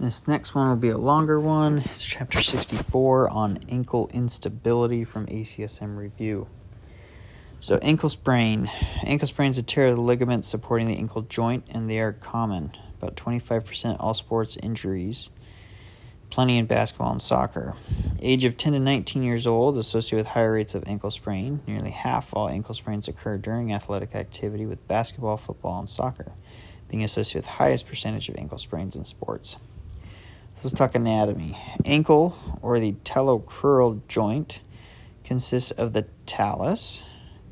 This next one will be a longer one. It's chapter 64 on ankle instability from ACSM Review. So ankle sprain. Ankle sprains are tear of the ligaments supporting the ankle joint, and they are common. About 25% all sports injuries. Plenty in basketball and soccer. Age of 10 to 19 years old, associated with higher rates of ankle sprain. Nearly half all ankle sprains occur during athletic activity, with basketball, football, and soccer being associated with the highest percentage of ankle sprains in sports. So let's talk anatomy. Ankle, or the talocrural joint, consists of the talus,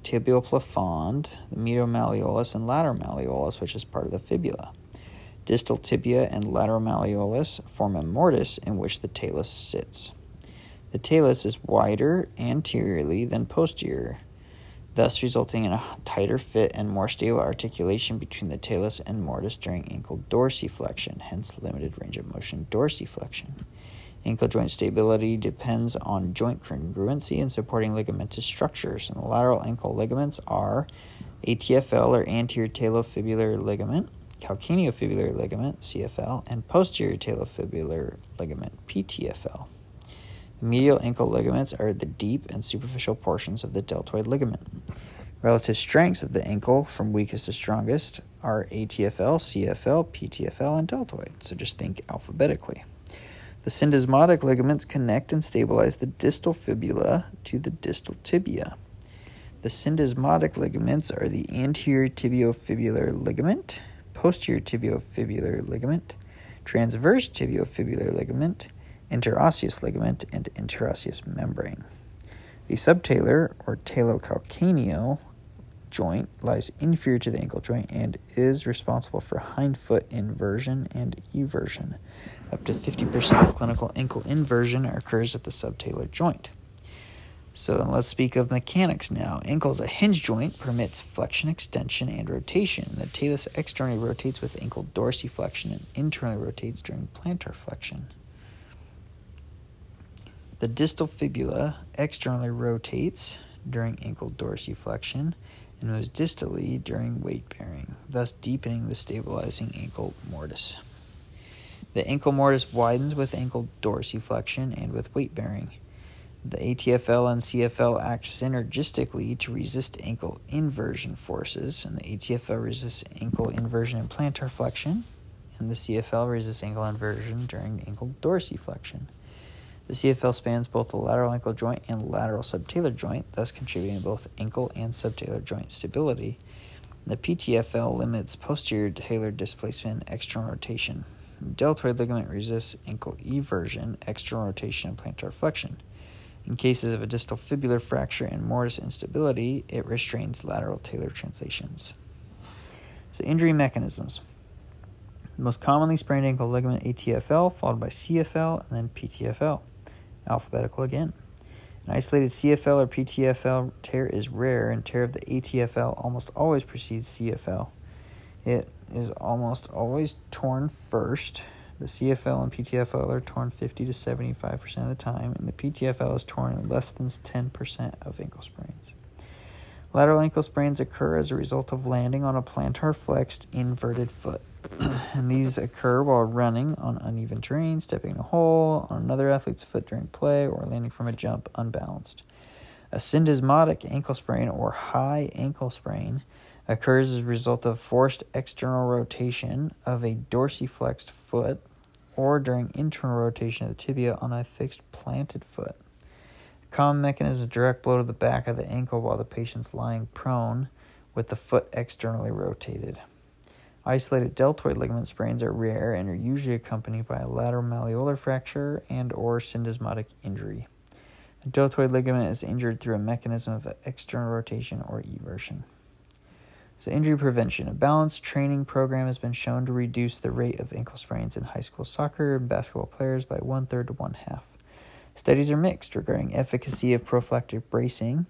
tibial plafond, the medial malleolus, and lateral malleolus, which is part of the fibula. Distal tibia and lateral malleolus form a mortise in which the talus sits. The talus is wider anteriorly than posterior, thus resulting in a tighter fit and more stable articulation between the talus and mortise during ankle dorsiflexion, hence limited range of motion dorsiflexion. Ankle joint stability depends on joint congruency and supporting ligamentous structures, and the lateral ankle ligaments are ATFL, or anterior talofibular ligament, calcaneofibular ligament, CFL, and posterior talofibular ligament, PTFL. The medial ankle ligaments are the deep and superficial portions of the deltoid ligament. Relative strengths of the ankle from weakest to strongest are ATFL, CFL, PTFL, and deltoid, so just think alphabetically. The syndesmotic ligaments connect and stabilize the distal fibula to the distal tibia. The syndesmotic ligaments are the anterior tibiofibular ligament, posterior tibiofibular ligament, transverse tibiofibular ligament, interosseous ligament, and interosseous membrane. The subtalar, or talocalcaneal joint, lies inferior to the ankle joint and is responsible for hindfoot inversion and eversion. Up to 50% of clinical ankle inversion occurs at the subtalar joint. So let's speak of mechanics now. Ankle is a hinge joint, permits flexion, extension, and rotation. The talus externally rotates with ankle dorsiflexion and internally rotates during plantar flexion. The distal fibula externally rotates during ankle dorsiflexion and moves distally during weight bearing, thus deepening the stabilizing ankle mortise. The ankle mortise widens with ankle dorsiflexion and with weight bearing. The ATFL and CFL act synergistically to resist ankle inversion forces, and the ATFL resists ankle inversion in plantar flexion, and the CFL resists ankle inversion during ankle dorsiflexion. The CFL spans both the lateral ankle joint and lateral subtalar joint, thus contributing to both ankle and subtalar joint stability. The PTFL limits posterior talar displacement and external rotation. The deltoid ligament resists ankle eversion, external rotation, and plantar flexion. In cases of a distal fibular fracture and mortise instability, it restrains lateral talar translations. So injury mechanisms. The most commonly sprained ankle ligament, ATFL, followed by CFL, and then PTFL. Alphabetical again. An isolated CFL or PTFL tear is rare, and tear of the ATFL almost always precedes CFL. It is almost always torn first. The CFL and PTFL are torn 50 to 75% of the time, and the PTFL is torn in less than 10% of ankle sprains. Lateral ankle sprains occur as a result of landing on a plantar flexed inverted foot, and these occur while running on uneven terrain, stepping in a hole, on another athlete's foot during play, or landing from a jump unbalanced. A syndesmotic ankle sprain, or high ankle sprain, occurs as a result of forced external rotation of a dorsiflexed foot or during internal rotation of the tibia on a fixed planted foot. A common mechanism is a direct blow to the back of the ankle while the patient's lying prone with the foot externally rotated. Isolated deltoid ligament sprains are rare and are usually accompanied by a lateral malleolar fracture and or syndesmotic injury. The deltoid ligament is injured through a mechanism of external rotation or eversion. So injury prevention. A balanced training program has been shown to reduce the rate of ankle sprains in high school soccer and basketball players by 1/3 to 1/2. Studies are mixed regarding efficacy of prophylactic bracing.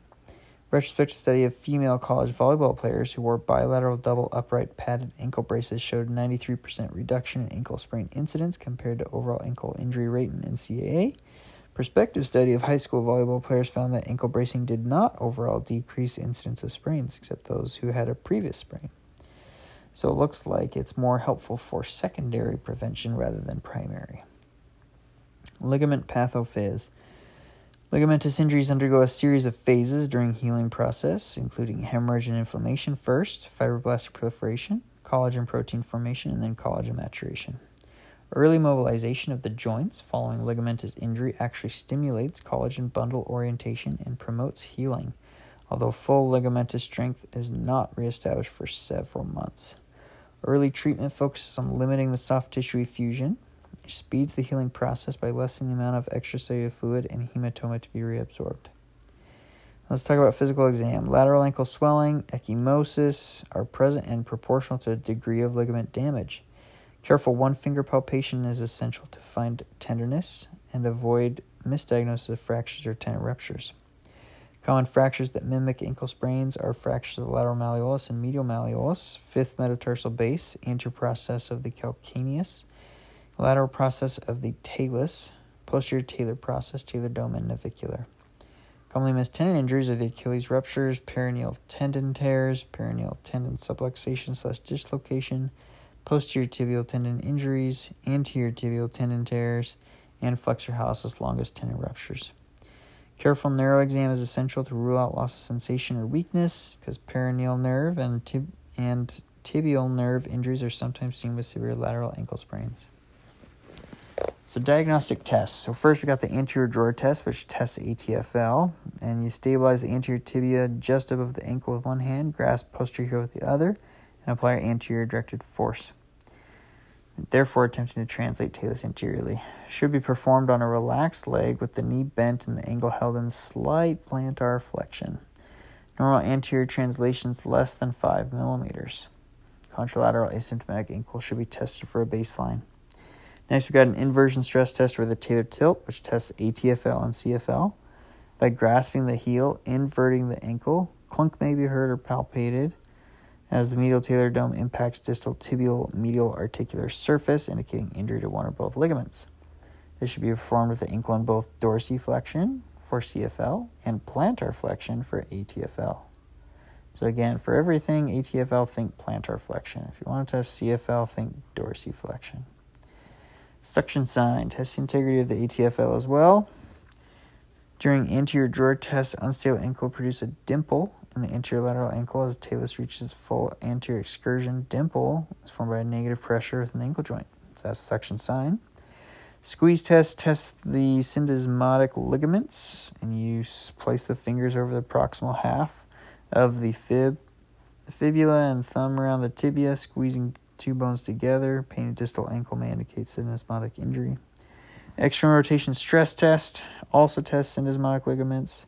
Retrospective study of female college volleyball players who wore bilateral double upright padded ankle braces showed 93% reduction in ankle sprain incidence compared to overall ankle injury rate in NCAA. Prospective study of high school volleyball players found that ankle bracing did not overall decrease incidence of sprains, except those who had a previous sprain. So it looks like it's more helpful for secondary prevention rather than primary. Ligament pathophys. Ligamentous injuries undergo a series of phases during healing process, including hemorrhage and inflammation first, fibroblastic proliferation, collagen protein formation, and then collagen maturation. Early mobilization of the joints following ligamentous injury actually stimulates collagen bundle orientation and promotes healing, although full ligamentous strength is not reestablished for several months. Early treatment focuses on limiting the soft tissue effusion, which speeds the healing process by lessening the amount of extracellular fluid and hematoma to be reabsorbed. Let's talk about physical exam. Lateral ankle swelling, ecchymosis are present and proportional to the degree of ligament damage. Careful one-finger palpation is essential to find tenderness and avoid misdiagnosis of fractures or tendon ruptures. Common fractures that mimic ankle sprains are fractures of the lateral malleolus and medial malleolus, fifth metatarsal base, anterior process of the calcaneus, lateral process of the talus, posterior talar process, talar dome, and navicular. Commonly missed tendon injuries are the Achilles ruptures, peroneal tendon tears, peroneal tendon subluxation/dislocation, posterior tibial tendon injuries, anterior tibial tendon tears, and flexor hallucis longus tendon ruptures. Careful narrow exam is essential to rule out loss of sensation or weakness, because peroneal nerve and tibial nerve injuries are sometimes seen with severe lateral ankle sprains. So diagnostic tests. So first we got the anterior drawer test, which tests ATFL, and you stabilize the anterior tibia just above the ankle with one hand, grasp posterior heel with the other, and apply anterior directed force, therefore attempting to translate talus anteriorly. Should be performed on a relaxed leg with the knee bent and the ankle held in slight plantar flexion. Normal anterior translations less than 5 millimeters. Contralateral asymptomatic ankle should be tested for a baseline. Next, we got an inversion stress test or the talar tilt, which tests ATFL and CFL. By grasping the heel, inverting the ankle, clunk may be heard or palpated as the medial talar dome impacts distal tibial medial articular surface, indicating injury to one or both ligaments. This should be performed with the ankle in both dorsiflexion for CFL and plantar flexion for ATFL. So again, for everything ATFL, think plantar flexion. If you want to test CFL, think dorsiflexion. Suction sign, test the integrity of the ATFL as well. During anterior drawer test, unstable ankle produces a dimple in the anterior lateral ankle as talus reaches full anterior excursion. Dimple is formed by a negative pressure within the ankle joint. So that's suction sign. Squeeze test tests the syndesmotic ligaments, and you place the fingers over the proximal half of the fibula and thumb around the tibia, squeezing two bones together. Pain in distal ankle may indicate syndesmotic injury. External rotation stress test also tests syndesmotic ligaments.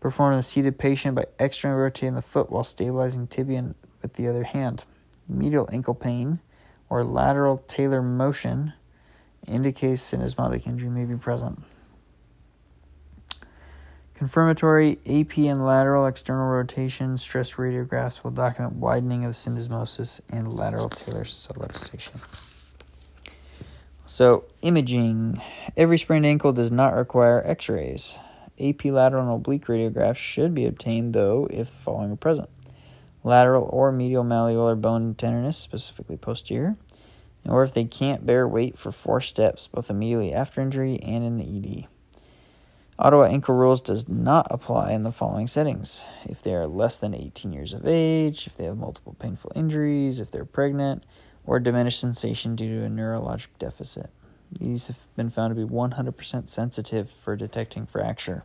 Performed on a seated patient by externally rotating the foot while stabilizing tibia with the other hand. Medial ankle pain or lateral talar motion indicates syndesmotic injury may be present. Confirmatory AP and lateral external rotation stress radiographs will document widening of syndesmosis and lateral talar subluxation. So, imaging. Every sprained ankle does not require x-rays. AP lateral and oblique radiographs should be obtained, though, if the following are present. Lateral or medial malleolar bone tenderness, specifically posterior, or if they can't bear weight for 4 steps, both immediately after injury and in the ED. Ottawa ankle rules does not apply in the following settings. If they are less than 18 years of age, if they have multiple painful injuries, if they're pregnant, or diminished sensation due to a neurologic deficit. These have been found to be 100% sensitive for detecting fracture.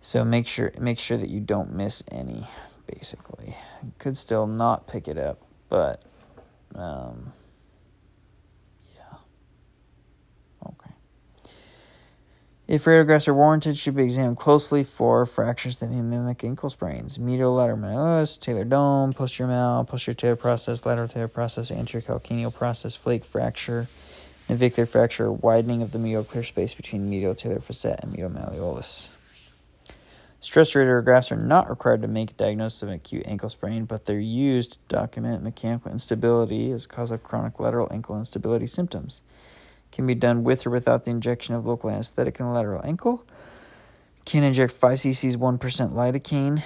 So make sure that you don't miss any, basically. You could still not pick it up, but, yeah. Okay. If radiographs are warranted, should be examined closely for fractures that may mimic ankle sprains. Medial lateral malleolus, talar dome, posterior mal, posterior talar process, lateral talar process, anterior calcaneal process, flake fracture, navicular fracture, widening of the medial clear space between medial talar facet and medial malleolus. Stress radiographs are not required to make a diagnosis of an acute ankle sprain, but they're used to document mechanical instability as a cause of chronic lateral ankle instability symptoms. Can be done with or without the injection of local anesthetic in the lateral ankle. Can inject 5 cc's 1% lidocaine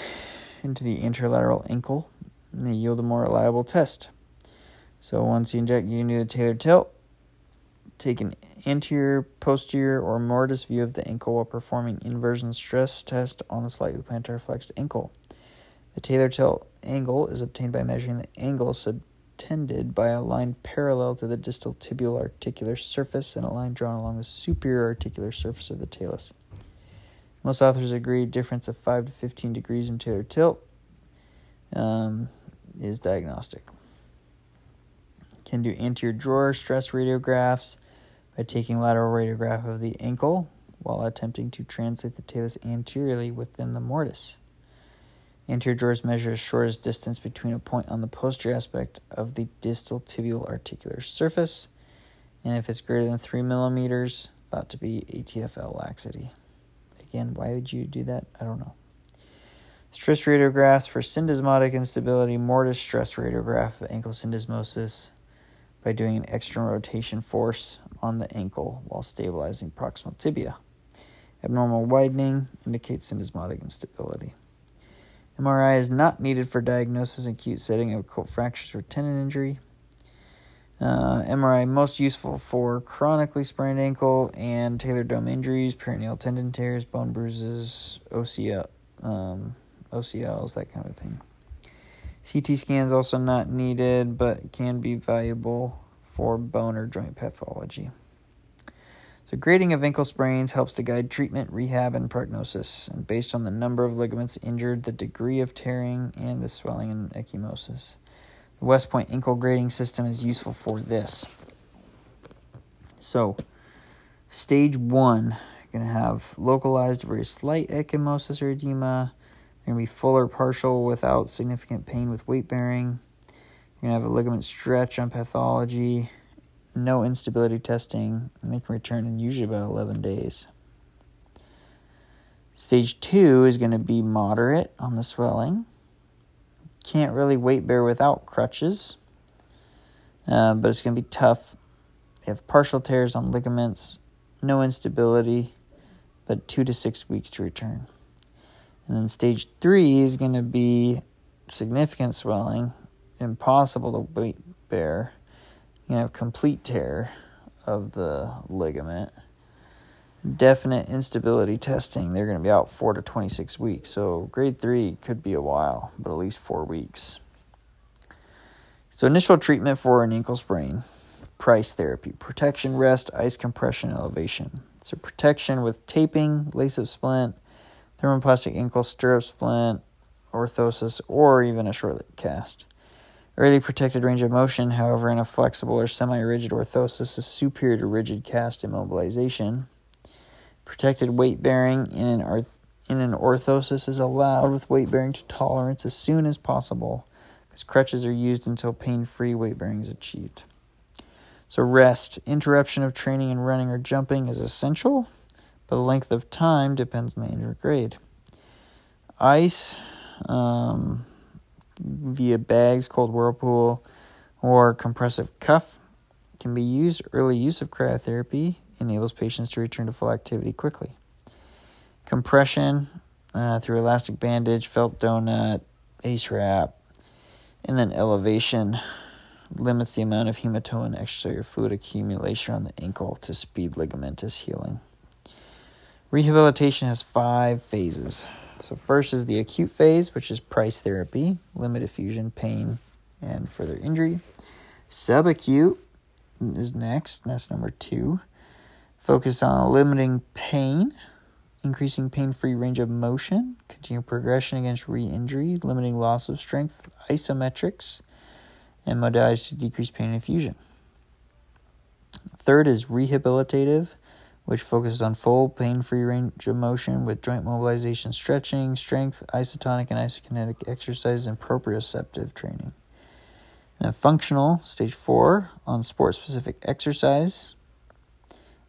into the anterolateral ankle. and they yield a more reliable test. So once you inject, you can do the talar tilt. Take an anterior, posterior, or mortise view of the ankle while performing inversion stress test on the slightly plantar flexed ankle. The talar tilt angle is obtained by measuring the angle subtended by a line parallel to the distal tibial articular surface and a line drawn along the superior articular surface of the talus. Most authors agree a difference of 5 to 15 degrees in talar tilt is diagnostic. Can do anterior drawer stress radiographs by taking lateral radiograph of the ankle while attempting to translate the talus anteriorly within the mortise. Anterior drawers measure the shortest distance between a point on the posterior aspect of the distal tibial articular surface, and if it's greater than 3 millimeters, thought to be ATFL laxity. Again, why would you do that? I don't know. Stress radiographs for syndesmotic instability, mortise stress radiograph of ankle syndesmosis by doing an external rotation force on the ankle while stabilizing proximal tibia. Abnormal widening indicates syndesmotic instability. MRI is not needed for diagnosis in acute setting of occult fractures or tendon injury. MRI most useful for chronically sprained ankle and talar dome injuries, peroneal tendon tears, bone bruises, OCLs, that kind of thing. CT scans also not needed, but can be valuable for bone or joint pathology. So grading of ankle sprains helps to guide treatment, rehab, and prognosis, and based on the number of ligaments injured, the degree of tearing, and the swelling and ecchymosis. The West Point ankle grading system is useful for this. So, stage 1, you're going to have localized, very slight ecchymosis or edema. You're going to be full or partial without significant pain with weight bearing. You're going to have a ligament stretch on pathology. No instability testing, and they can return in usually about 11 days. Stage 2 is going to be moderate on the swelling. Can't really weight bear without crutches, but it's going to be tough. They have partial tears on ligaments, no instability, but 2 to 6 weeks to return. And then stage 3 is going to be significant swelling, impossible to weight bear. You have complete tear of the ligament. Definite instability testing. They're going to be out 4 to 26 weeks. So grade 3 could be a while, but at least 4 weeks. So initial treatment for an ankle sprain. PRICE therapy. Protection, rest, ice compression, elevation. So protection with taping, lace-up splint, thermoplastic ankle stirrup splint, orthosis, or even a short cast. Early protected range of motion, however, in a flexible or semi-rigid orthosis is superior to rigid cast immobilization. Protected weight bearing in an orthosis is allowed with weight bearing to tolerance as soon as possible, because crutches are used until pain-free weight bearing is achieved. So rest, interruption of training in running or jumping is essential, but the length of time depends on the injury grade. Ice, via bags, cold whirlpool, or compressive cuff can be used. Early use of cryotherapy enables patients to return to full activity quickly. Compression through elastic bandage, felt donut, ace wrap, and then elevation limits the amount of hematoma and extracellular fluid accumulation on the ankle to speed ligamentous healing. Rehabilitation has 5 phases. So first is the acute phase, which is PRICE therapy, limit effusion, pain, and further injury. Subacute is next. That's number 2. Focus on limiting pain, increasing pain-free range of motion, continue progression against re-injury, limiting loss of strength, isometrics, and modalities to decrease pain and effusion. Third is rehabilitative, which focuses on full pain-free range of motion with joint mobilization, stretching, strength, isotonic and isokinetic exercises, and proprioceptive training. And then functional, stage 4, on sport-specific exercise.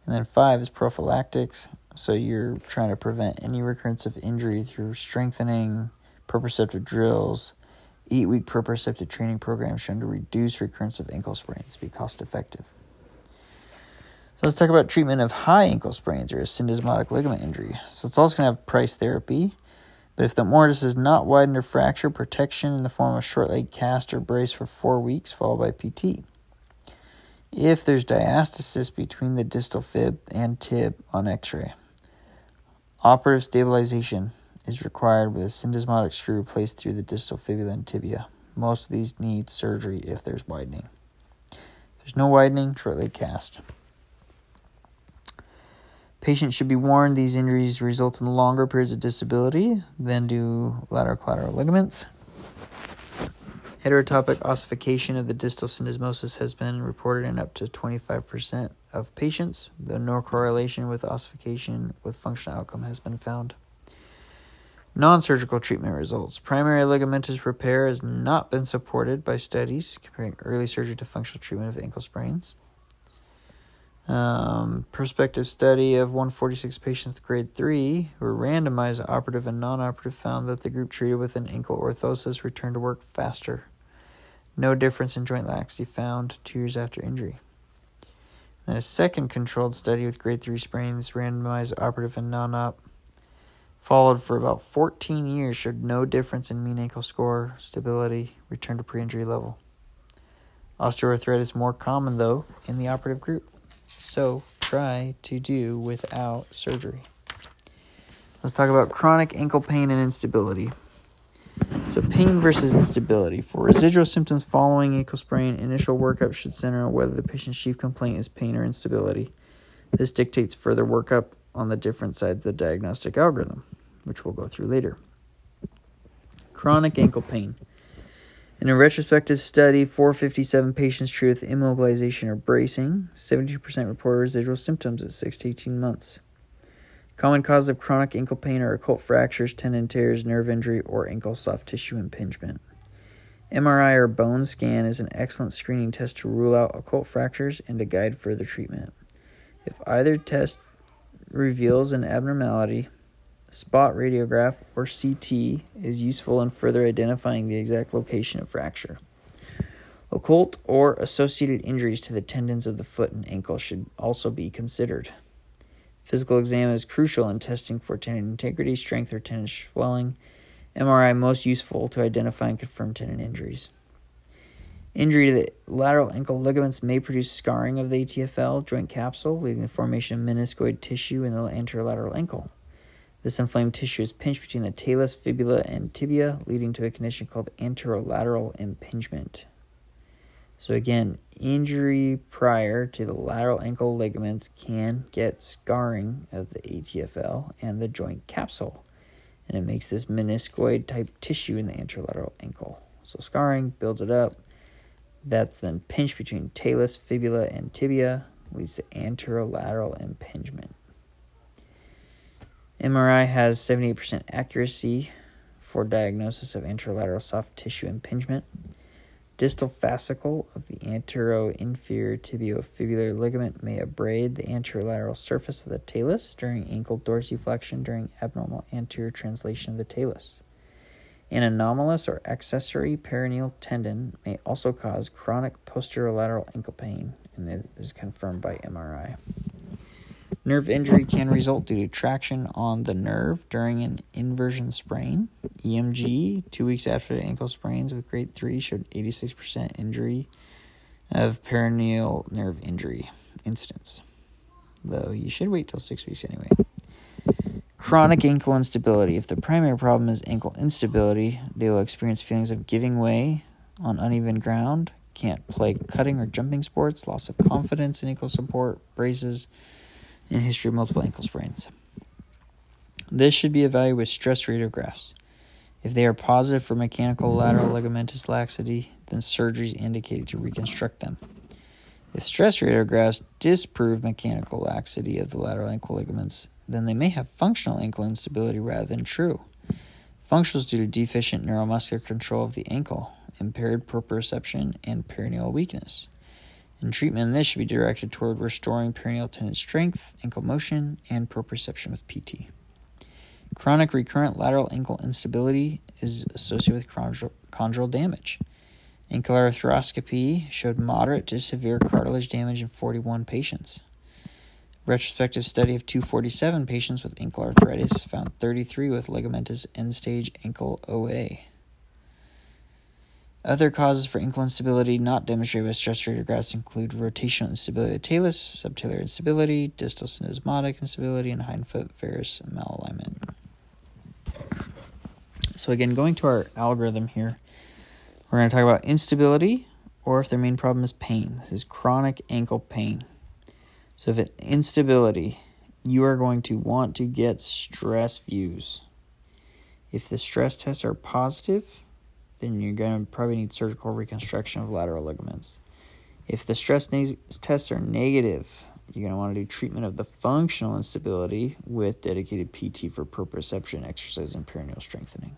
And then 5 is prophylactics, so you're trying to prevent any recurrence of injury through strengthening, proprioceptive drills, 8-week proprioceptive training programs shown to reduce recurrence of ankle sprains, be cost-effective. So let's talk about treatment of high ankle sprains or a syndesmotic ligament injury. So it's also going to have PRICE therapy, But if the mortise is not widened or fractured, protection in the form of short leg cast or brace for 4 weeks, followed by PT. If there's diastasis between the distal fib and tib on x-ray, operative stabilization is required with a syndesmotic screw placed through the distal fibula and tibia. Most of these need surgery if there's widening. If there's no widening, short leg cast. Patients should be warned these injuries result in longer periods of disability than do lateral collateral ligaments. Heterotopic ossification of the distal syndesmosis has been reported in up to 25% of patients, though no correlation with ossification with functional outcome has been found. Non-surgical treatment results. Primary ligamentous repair has not been supported by studies comparing early surgery to functional treatment of ankle sprains. Prospective study of 146 patients with grade 3 who were randomized, operative and non-operative, found that the group treated with an ankle orthosis returned to work faster. No difference in joint laxity found 2 years after injury. And then a second controlled study with grade 3 sprains, randomized, operative and non-op, followed for about 14 years, showed no difference in mean ankle score, stability, return to pre-injury level. Osteoarthritis more common, though, in the operative group. So try to do without surgery. Let's talk about chronic ankle pain and instability. So pain versus instability. For residual symptoms following ankle sprain, initial workup should center on whether the patient's chief complaint is pain or instability. This dictates further workup on the different sides of the diagnostic algorithm, which we'll go through later. Chronic ankle pain. In a retrospective study, 457 patients treated with immobilization or bracing. 72% reported residual symptoms at 6 to 18 months. Common causes of chronic ankle pain are occult fractures, tendon tears, nerve injury, or ankle soft tissue impingement. MRI or bone scan is an excellent screening test to rule out occult fractures and to guide further treatment. If either test reveals an abnormality, spot radiograph or CT is useful in further identifying the exact location of fracture. Occult or associated injuries to the tendons of the foot and ankle should also be considered. Physical exam is crucial in testing for tendon integrity, strength, or tendon swelling. MRI most useful to identify and confirm tendon injuries. Injury to the lateral ankle ligaments may produce scarring of the ATFL joint capsule, leading to the formation of meniscoid tissue in the anterolateral ankle. This inflamed tissue is pinched between the talus, fibula, and tibia, leading to a condition called anterolateral impingement. So again, injury prior to the lateral ankle ligaments can get scarring of the ATFL and the joint capsule, and it makes this meniscoid-type tissue in the anterolateral ankle. So scarring builds it up. That's then pinched between talus, fibula, and tibia, leads to anterolateral impingement. MRI has 78% accuracy for diagnosis of anterolateral soft tissue impingement. Distal fascicle of the antero-inferior tibiofibular ligament may abrade the anterolateral surface of the talus during ankle dorsiflexion during abnormal anterior translation of the talus. An anomalous or accessory peroneal tendon may also cause chronic posterolateral ankle pain, and it is confirmed by MRI. Nerve injury can result due to traction on the nerve during an inversion sprain. EMG, 2 weeks after the ankle sprains with grade 3, showed 86% injury of peroneal nerve injury incidence, though you should wait till 6 weeks anyway. Chronic ankle instability. If the primary problem is ankle instability, they will experience feelings of giving way on uneven ground, can't play cutting or jumping sports, loss of confidence in ankle support, braces, and history of multiple ankle sprains. This should be evaluated with stress radiographs. If they are positive for mechanical lateral ligamentous laxity, then surgery is indicated to reconstruct them. If stress radiographs disprove mechanical laxity of the lateral ankle ligaments, then they may have functional ankle instability rather than true. Functional is due to deficient neuromuscular control of the ankle, impaired proprioception, and peroneal weakness. In treatment, this should be directed toward restoring peroneal tendon strength, ankle motion, and proprioception with PT. Chronic recurrent lateral ankle instability is associated with chondral damage. Ankle arthroscopy showed moderate to severe cartilage damage in 41 patients. Retrospective study of 247 patients with ankle arthritis found 33 with ligamentous end-stage ankle OA. Other causes for ankle instability not demonstrated by stress radiographs include rotational instability of talus, subtalar instability, distal syndesmotic instability, and hindfoot varus malalignment. So again, going to our algorithm here, we're going to talk about instability, or if their main problem is pain. This is chronic ankle pain. So if it's instability, you are going to want to get stress views. If the stress tests are positive, then you're going to probably need surgical reconstruction of lateral ligaments. If the stress tests are negative, you're going to want to do treatment of the functional instability with dedicated PT for proprioception exercise and peroneal strengthening.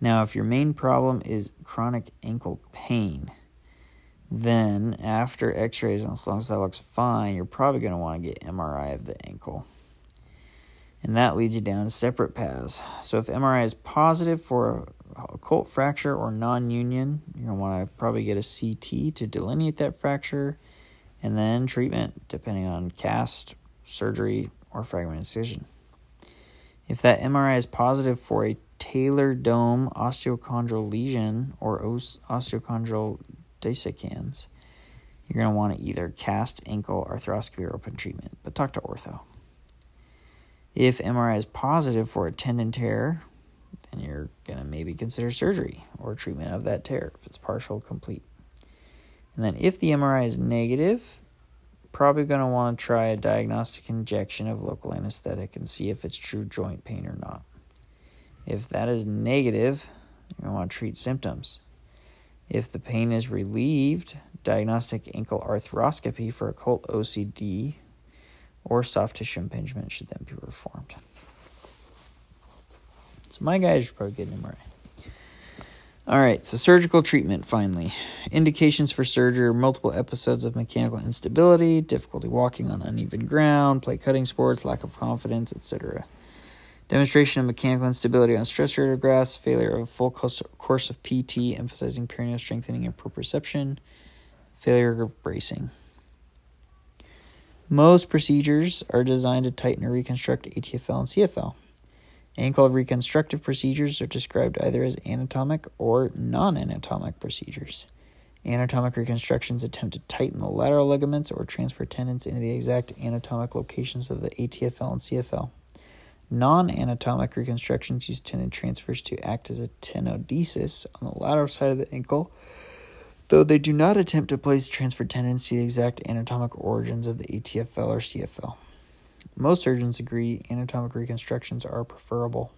Now, if your main problem is chronic ankle pain, then after x-rays, and as long as that looks fine, you're probably going to want to get MRI of the ankle. And that leads you down separate paths. So if MRI is positive for a occult fracture or non-union, you're going to want to probably get a CT to delineate that fracture, and then treatment depending on cast, surgery, or fragment incision. If that MRI is positive for a talar dome osteochondral lesion or osteochondral dissecans, you're going to want to either cast, ankle arthroscopy, or open treatment, but talk to ortho. If MRI is positive for a tendon tear, then you're going to maybe consider surgery or treatment of that tear if it's partial, complete. And then if the MRI is negative, probably going to want to try a diagnostic injection of local anesthetic and see if it's true joint pain or not. If that is negative, you're going to want to treat symptoms. If the pain is relieved, diagnostic ankle arthroscopy for occult OCD or soft tissue impingement should then be performed. So my guy should probably get an MRI. All right, so surgical treatment finally. Indications for surgery are multiple episodes of mechanical instability, difficulty walking on uneven ground, play cutting sports, lack of confidence, etc. Demonstration of mechanical instability on stress radiographs, failure of a full course of PT, emphasizing peroneal strengthening and proprioception, failure of bracing. Most procedures are designed to tighten or reconstruct ATFL and CFL. Ankle reconstructive procedures are described either as anatomic or non-anatomic procedures. Anatomic reconstructions attempt to tighten the lateral ligaments or transfer tendons into the exact anatomic locations of the ATFL and CFL. Non-anatomic reconstructions use tendon transfers to act as a tenodesis on the lateral side of the ankle, though they do not attempt to place transfer tendons to the exact anatomic origins of the ATFL or CFL. Most surgeons agree anatomic reconstructions are preferable.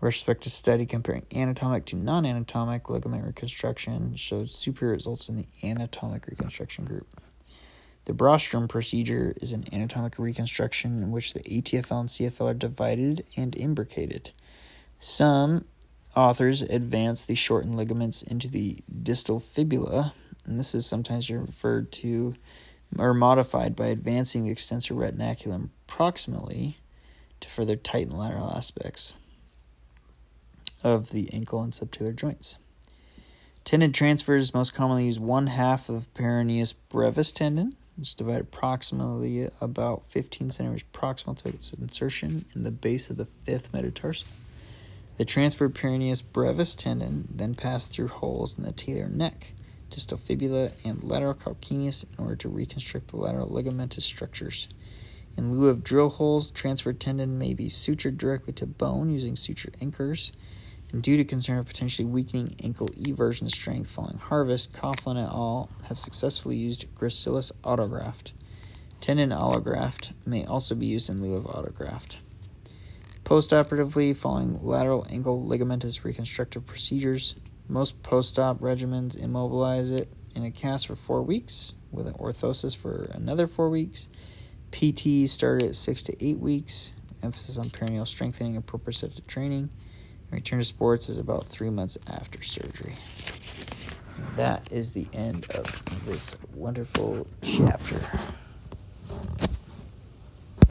Retrospective study comparing anatomic to non-anatomic ligament reconstruction showed superior results in the anatomic reconstruction group. The Brostrom procedure is an anatomic reconstruction in which the ATFL and CFL are divided and imbricated. Some authors advance the shortened ligaments into the distal fibula, and this is sometimes referred to or modified by advancing the extensor retinaculum proximally to further tighten lateral aspects of the ankle and subtalar joints. Tendon transfers most commonly use one half of peroneus brevis tendon. It's divided approximately about 15 centimeters proximal to its insertion in the base of the fifth metatarsal. The transferred peroneus brevis tendon then passed through holes in the talar neck, distal fibula, and lateral calcaneus in order to reconstruct the lateral ligamentous structures. In lieu of drill holes, transferred tendon may be sutured directly to bone using suture anchors, and due to concern of potentially weakening ankle eversion strength following harvest, Coughlin et al. Have successfully used gracilis autograft. Tendon allograft may also be used in lieu of autograft. Postoperatively, following lateral ankle ligamentous reconstructive procedures, most post-op regimens immobilize it in a cast for 4 weeks, with an orthosis for another 4 weeks. PT started at 6 to 8 weeks, emphasis on peroneal strengthening and proprioceptive training. Return to sports is about 3 months after surgery. That is the end of this wonderful chapter.